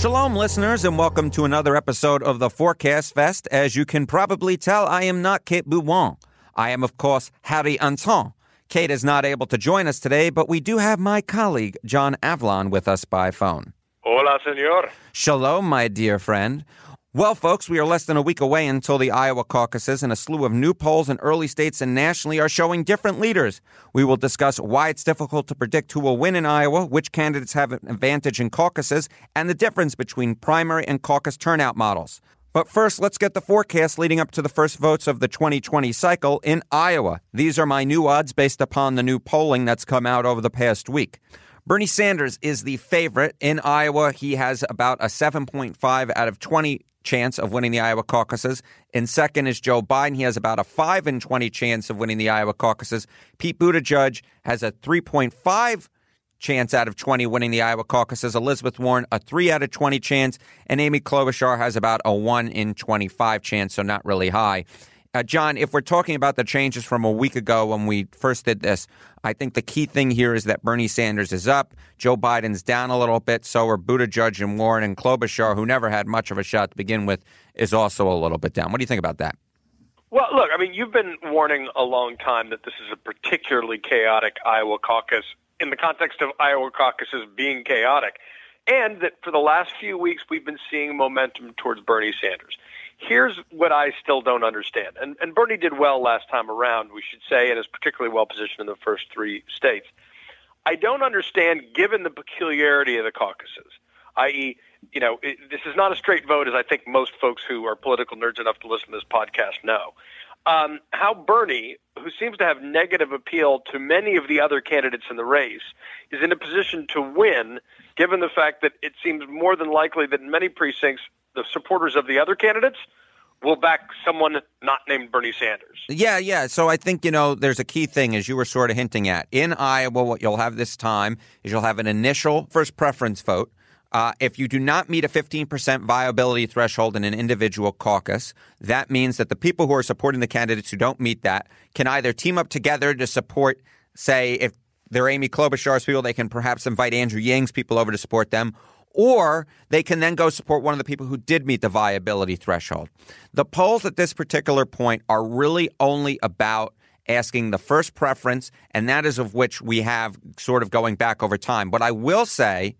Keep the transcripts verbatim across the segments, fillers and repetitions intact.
Shalom, listeners, and welcome to another episode of the Forecast Fest. As you can probably tell, I am not Kate Bolduan. I am, of course, Harry Enten. Kate is not able to join us today, but we do have my colleague, John Avlon, with us by phone. Hola, senor. Shalom, my dear friend. Well, folks, we are less than a week away until the Iowa caucuses, and a slew of new polls in early states and nationally are showing different leaders. We will discuss why it's difficult to predict who will win in Iowa, which candidates have an advantage in caucuses, and the difference between primary and caucus turnout models. But first, let's get the forecast leading up to the first votes of the twenty twenty cycle in Iowa. These are my new odds based upon the new polling that's come out over the past week. Bernie Sanders is the favorite in Iowa. He has about a seven point five out of twenty chance of winning the Iowa caucuses. In second is Joe Biden. He has about a five in twenty chance of winning the Iowa caucuses. Pete Buttigieg has a three point five chance out of twenty winning the Iowa caucuses. Elizabeth Warren, a three out of twenty chance. And Amy Klobuchar has about a one in twenty-five chance, so not really high. Uh, John, if we're talking about the changes from a week ago when we first did this, I think the key thing here is that Bernie Sanders is up, Joe Biden's down a little bit, so are Buttigieg and Warren, and Klobuchar, who never had much of a shot to begin with, is also a little bit down. What do you think about that? Well, look, I mean, you've been warning a long time that this is a particularly chaotic Iowa caucus in the context of Iowa caucuses being chaotic, and that for the last few weeks we've been seeing momentum towards Bernie Sanders. Here's what I still don't understand. And, and Bernie did well last time around, we should say, and is particularly well positioned in the first three states. I don't understand, given the peculiarity of the caucuses, that is, you know, it, this is not a straight vote, as I think most folks who are political nerds enough to listen to this podcast know, um, how Bernie, who seems to have negative appeal to many of the other candidates in the race, is in a position to win, given the fact that it seems more than likely that in many precincts, the supporters of the other candidates will back someone not named Bernie Sanders. Yeah, yeah. So I think, you know, there's a key thing, as you were sort of hinting at. In Iowa, what you'll have this time is you'll have an initial first preference vote. Uh, if you do not meet a fifteen percent viability threshold in an individual caucus, that means that the people who are supporting the candidates who don't meet that can either team up together to support, say, if they're Amy Klobuchar's people, they can perhaps invite Andrew Yang's people over to support them, or they can then go support one of the people who did meet the viability threshold. The polls at this particular point are really only about asking the first preference, and that is of which we have sort of going back over time. What I will say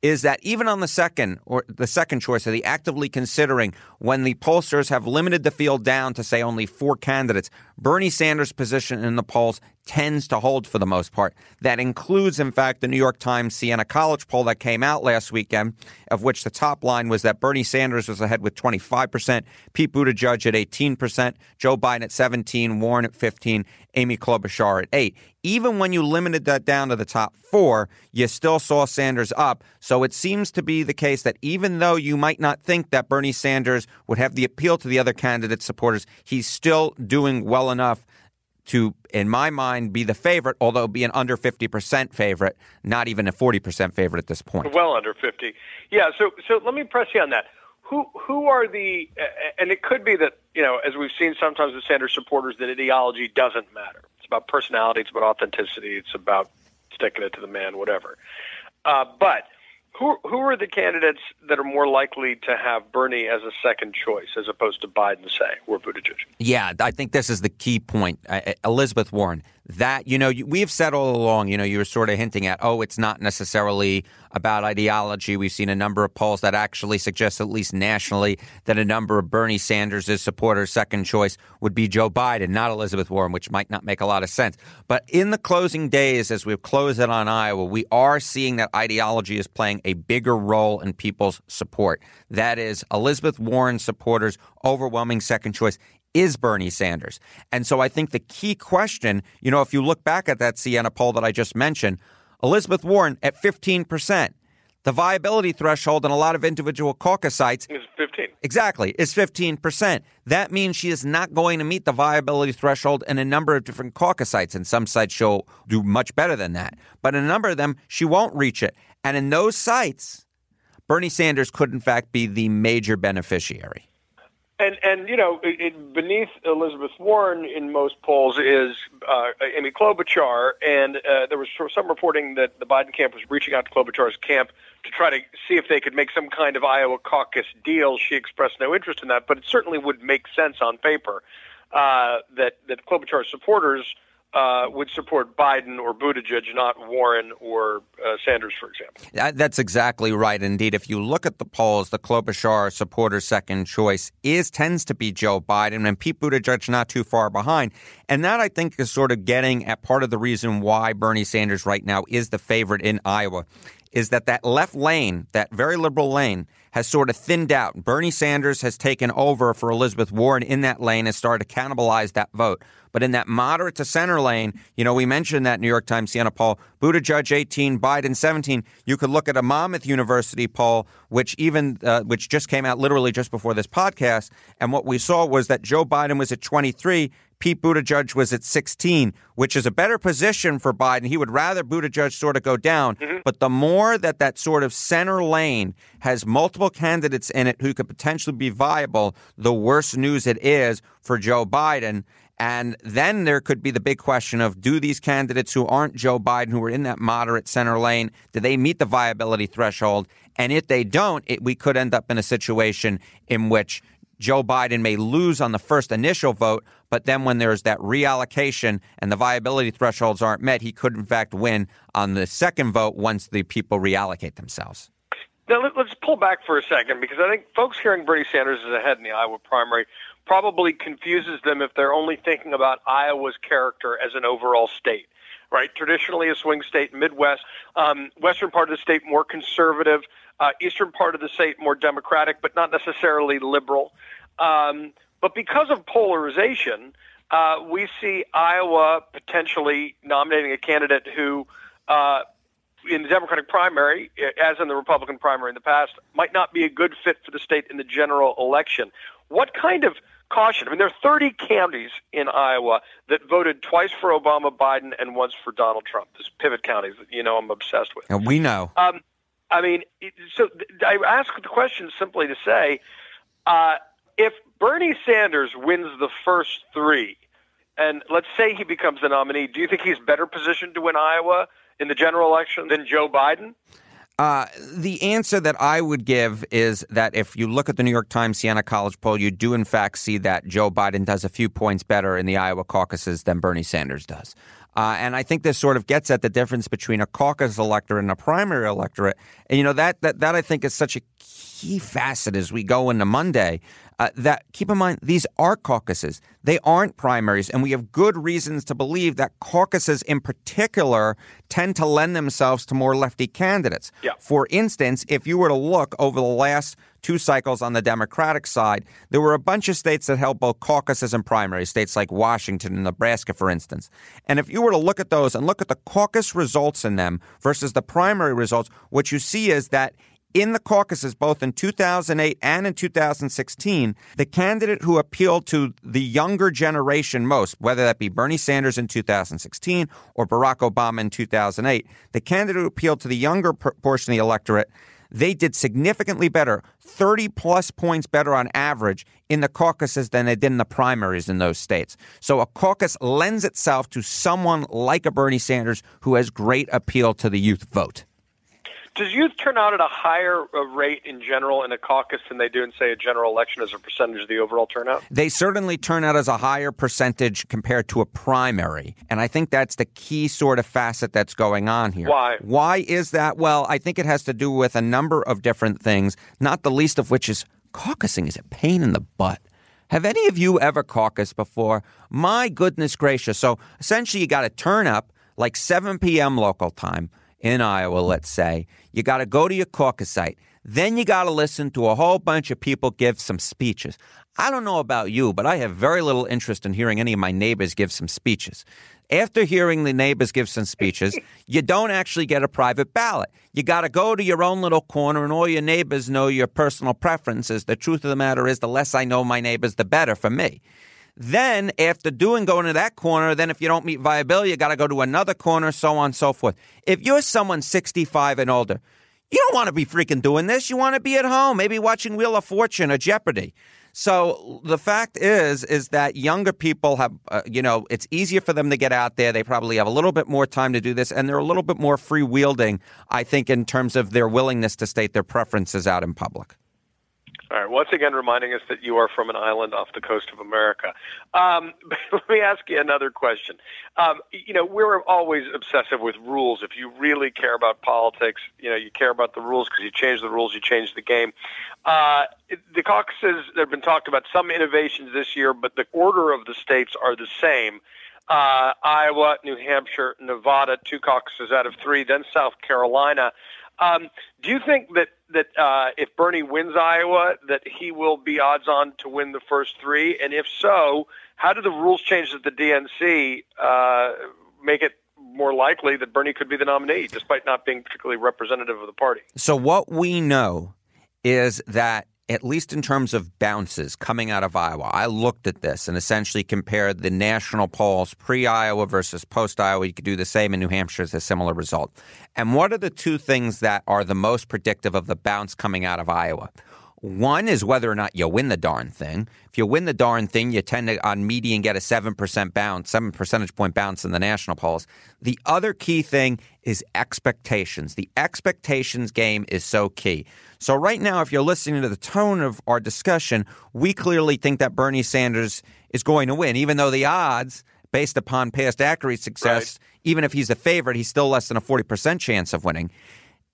is that even on the second or the second choice of the actively considering, when the pollsters have limited the field down to, say, only four candidates, Bernie Sanders' position in the polls tends to hold for the most part. That includes, in fact, the New York Times Siena College poll that came out last weekend, of which the top line was that Bernie Sanders was ahead with twenty-five percent, Pete Buttigieg at eighteen percent, Joe Biden at seventeen, Warren at fifteen, Amy Klobuchar at eight. Even when you limited that down to the top four, you still saw Sanders up. So it seems to be the case that even though you might not think that Bernie Sanders would have the appeal to the other candidate supporters, he's still doing well enough to, in my mind, be the favorite, although be an under fifty percent favorite, not even a forty percent favorite at this point. Well under fifty. Yeah, so so let me press you on that. Who who are the uh, – and it could be that, you know, as we've seen sometimes with Sanders supporters, that ideology doesn't matter. It's about personality. It's about authenticity. It's about sticking it to the man, whatever. Uh, but who who are the candidates that are more likely to have Bernie as a second choice as opposed to Biden, say, or Buttigieg? Yeah, I think this is the key point. Uh, Elizabeth Warren. that, you know, we have said all along, you know, you were sort of hinting at, oh, it's not necessarily about ideology. We've seen a number of polls that actually suggest, at least nationally, that a number of Bernie Sanders' supporters' second choice would be Joe Biden, not Elizabeth Warren, which might not make a lot of sense. But in the closing days, as we've closed it on Iowa, we are seeing that ideology is playing a bigger role in people's support. That is, Elizabeth Warren supporters' overwhelming second choice is Bernie Sanders. And so I think the key question, you know, if you look back at that Siena poll that I just mentioned, Elizabeth Warren at fifteen percent, the viability threshold in a lot of individual caucus sites is fifteen. Exactly. It's fifteen percent. That means she is not going to meet the viability threshold in a number of different caucus sites. And some sites she'll do much better than that. But in a number of them, she won't reach it. And in those sites, Bernie Sanders could, in fact, be the major beneficiary. And, and you know, it, it, beneath Elizabeth Warren in most polls is uh, Amy Klobuchar. And uh, there was some reporting that the Biden camp was reaching out to Klobuchar's camp to try to see if they could make some kind of Iowa caucus deal. She expressed no interest in that, but it certainly would make sense on paper uh, that, that Klobuchar's supporters Uh, would support Biden or Buttigieg, not Warren or uh, Sanders, for example. That's exactly right. Indeed, if you look at the polls, the Klobuchar supporter second choice is tends to be Joe Biden and Pete Buttigieg not too far behind. And that, I think, is sort of getting at part of the reason why Bernie Sanders right now is the favorite in Iowa, is that that left lane, that very liberal lane, has sort of thinned out. Bernie Sanders has taken over for Elizabeth Warren in that lane and started to cannibalize that vote. But in that moderate to center lane, you know, we mentioned that New York Times Siena poll, Buttigieg eighteen, Biden seventeen. You could look at a Monmouth University poll, which even uh, which just came out literally just before this podcast. And what we saw was that Joe Biden was at twenty-three. Pete Buttigieg was at sixteen, which is a better position for Biden. He would rather Buttigieg sort of go down. Mm-hmm. But the more that that sort of center lane has multiple candidates in it who could potentially be viable, the worse news it is for Joe Biden. And then there could be the big question of, do these candidates who aren't Joe Biden, who are in that moderate center lane, do they meet the viability threshold? And if they don't, it, we could end up in a situation in which Joe Biden may lose on the first initial vote, but then when there's that reallocation and the viability thresholds aren't met, he could, in fact, win on the second vote once the people reallocate themselves. Now, let's pull back for a second, because I think folks hearing Bernie Sanders is ahead in the Iowa primary probably confuses them if they're only thinking about Iowa's character as an overall state, right? Traditionally a swing state, Midwest, um, western part of the state more conservative, uh, eastern part of the state more Democratic, but not necessarily liberal. Um, but because of polarization, uh, we see Iowa potentially nominating a candidate who, uh, in the Democratic primary, as in the Republican primary in the past, might not be a good fit for the state in the general election. What kind of caution? I mean, there are thirty counties in Iowa that voted twice for Obama, Biden, and once for Donald Trump. These pivot counties that, you know, I'm obsessed with. And we know. Um, I mean, so I ask the question simply to say, uh, if Bernie Sanders wins the first three, and let's say he becomes the nominee, do you think he's better positioned to win Iowa in the general election than Joe Biden? Uh, the answer that I would give is that if you look at the New York Times Siena College poll, you do in fact see that Joe Biden does a few points better in the Iowa caucuses than Bernie Sanders does. Uh, and I think this sort of gets at the difference between a caucus electorate and a primary electorate. And, you know, that that, that I think is such a key facet as we go into Monday uh, that keep in mind these are caucuses. They aren't primaries. And we have good reasons to believe that caucuses in particular tend to lend themselves to more lefty candidates. Yeah. For instance, if you were to look over the last two cycles on the Democratic side, there were a bunch of states that held both caucuses and primaries, states like Washington and Nebraska, for instance. And if you were to look at those and look at the caucus results in them versus the primary results, what you see is that in the caucuses, both in two thousand eight and in two thousand sixteen, the candidate who appealed to the younger generation most, whether that be Bernie Sanders in two thousand sixteen or Barack Obama in two thousand eight, the candidate who appealed to the younger portion of the electorate, they did significantly better, thirty plus points better on average in the caucuses than they did in the primaries in those states. So a caucus lends itself to someone like a Bernie Sanders who has great appeal to the youth vote. Does youth turn out at a higher rate in general in a caucus than they do in, say, a general election as a percentage of the overall turnout? They certainly turn out as a higher percentage compared to a primary. And I think that's the key sort of facet that's going on here. Why? Why is that? Well, I think it has to do with a number of different things, not the least of which is caucusing is a pain in the butt. Have any of you ever caucused before? My goodness gracious. So essentially you got to turn up like seven p.m. local time. In Iowa, let's say, you got to go to your caucus site. Then you got to listen to a whole bunch of people give some speeches. I don't know about you, but I have very little interest in hearing any of my neighbors give some speeches. After hearing the neighbors give some speeches, you don't actually get a private ballot. You got to go to your own little corner and all your neighbors know your personal preferences. The truth of the matter is the less I know my neighbors, the better for me. Then after doing going to that corner, then if you don't meet viability, you got to go to another corner, so on and so forth. If you're someone sixty-five and older, you don't want to be freaking doing this. You want to be at home, maybe watching Wheel of Fortune or Jeopardy. So the fact is, is that younger people have, uh, you know, it's easier for them to get out there. They probably have a little bit more time to do this, and they're a little bit more freewielding, I think, in terms of their willingness to state their preferences out in public. All right. Once again, reminding us that you are from an island off the coast of America. Um, let me ask you another question. Um, you know, we're always obsessive with rules. If you really care about politics, you know, you care about the rules because you change the rules, you change the game. Uh, the caucuses, they've been talked about some innovations this year, but the order of the states are the same. Uh, Iowa, New Hampshire, Nevada, two caucuses out of three, then South Carolina. Um, do you think that that uh, if Bernie wins Iowa, that he will be odds-on to win the first three? And if so, how do the rules change at the D N C uh, make it more likely that Bernie could be the nominee, despite not being particularly representative of the party? So what we know is that, at least in terms of bounces coming out of Iowa, I looked at this and essentially compared the national polls pre-Iowa versus post-Iowa. You could do the same in New Hampshire. It's a similar result. And what are the two things that are the most predictive of the bounce coming out of Iowa? One is whether or not you win the darn thing. If you win the darn thing, you tend to, on median, get a seven percent bounce, seven percentage point bounce in the national polls. The other key thing is expectations. The expectations game is so key. So right now, if you're listening to the tone of our discussion, we clearly think that Bernie Sanders is going to win, even though the odds, based upon past accuracy success, right, even if he's the favorite, he's still less than a forty percent chance of winning.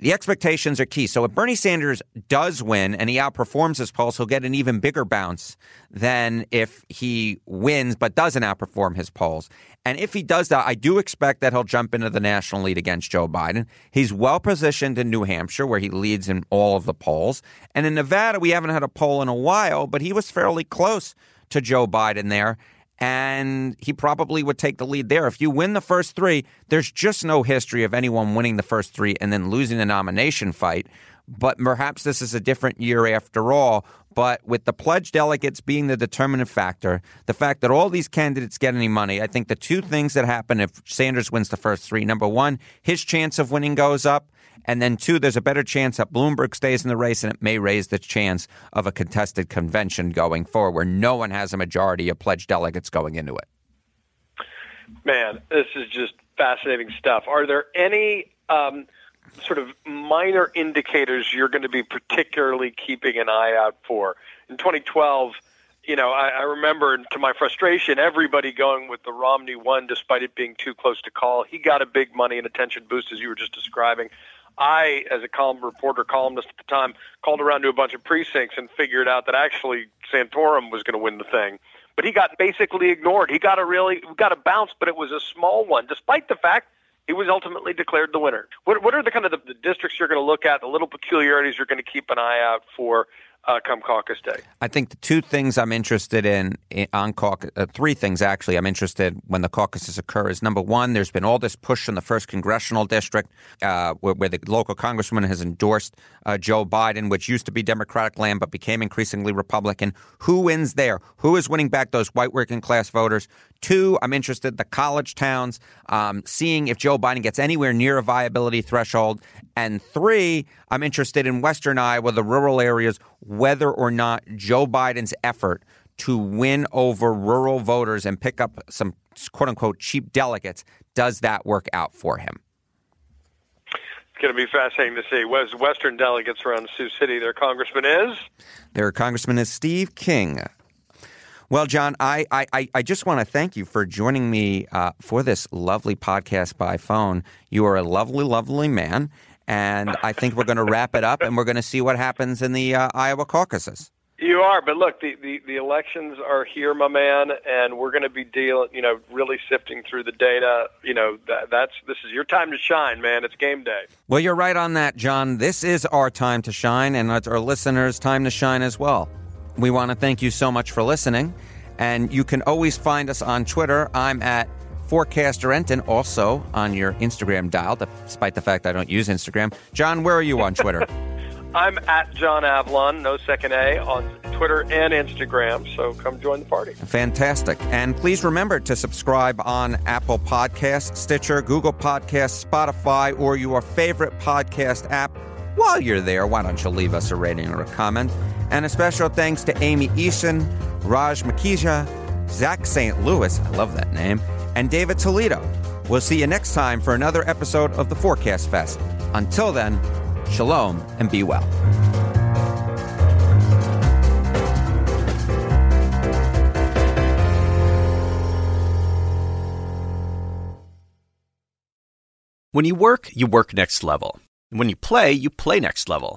The expectations are key. So if Bernie Sanders does win and he outperforms his polls, he'll get an even bigger bounce than if he wins but doesn't outperform his polls. And if he does that, I do expect that he'll jump into the national lead against Joe Biden. He's well positioned in New Hampshire, where he leads in all of the polls. And in Nevada, we haven't had a poll in a while, but he was fairly close to Joe Biden there. And he probably would take the lead there. If you win the first three, there's just no history of anyone winning the first three and then losing the nomination fight. But perhaps this is a different year after all. But with the pledged delegates being the determinant factor, the fact that all these candidates get any money, I think the two things that happen if Sanders wins the first three, number one, his chance of winning goes up. And then, two, there's a better chance that Bloomberg stays in the race, and it may raise the chance of a contested convention going forward where no one has a majority of pledged delegates going into it. Man, this is just fascinating stuff. Are there any um, sort of minor indicators you're going to be particularly keeping an eye out for? In twenty twelve, you know, I, I remember, to my frustration, everybody going with the Romney one despite it being too close to call. He got a big money and attention boost, as you were just describing. I, as a column reporter, columnist at the time, called around to a bunch of precincts and figured out that actually Santorum was going to win the thing. But he got basically ignored. He got a really got a bounce, but it was a small one, despite the fact he was ultimately declared the winner. What, what are the kind of the, the districts you're going to look at, the little peculiarities you're going to keep an eye out for uh, come caucus day? I think the two things I'm interested in, in on caucus, uh, three things actually I'm interested when the caucuses occur is, number one, there's been all this push in the first congressional district uh, where, where the local congresswoman has endorsed uh, Joe Biden, which used to be Democratic land but became increasingly Republican. Who wins there? Who is winning back those white working class voters? Two, I'm interested in the college towns, um, seeing if Joe Biden gets anywhere near a viability threshold. And three, I'm interested in Western Iowa, the rural areas, whether or not Joe Biden's effort to win over rural voters and pick up some quote unquote cheap delegates, does that work out for him? going to be fascinating to see. West, Western delegates around Sioux City, their congressman is? Their congressman is Steve King. Well, John, I, I, I just want to thank you for joining me uh, for this lovely podcast by phone. You are a lovely, lovely man, and I think we're going to wrap it up, and we're going to see what happens in the uh, Iowa caucuses. You are, but look, the, the, the elections are here, my man, and we're going to be dealing, you know, really sifting through the data. You know, that, that's this is your time to shine, man. It's game day. Well, you're right on that, John. This is our time to shine, and it's our listeners' time to shine as well. We want to thank you so much for listening, and you can always find us on Twitter. I'm at Forecaster Enten, also on your Instagram dial, despite the fact I don't use Instagram. John, where are you on Twitter? I'm at John Avlon, no second A, on Twitter and Instagram, so come join the party. Fantastic. And please remember to subscribe on Apple Podcasts, Stitcher, Google Podcasts, Spotify, or your favorite podcast app. While you're there, why don't you leave us a rating or a comment? And a special thanks to Amy Eason, Raj Mekija, Zach Saint Louis, I love that name, and David Toledo. We'll see you next time for another episode of the Forecast Fest. Until then, shalom and be well. When you work, you work next level. And when you play, you play next level.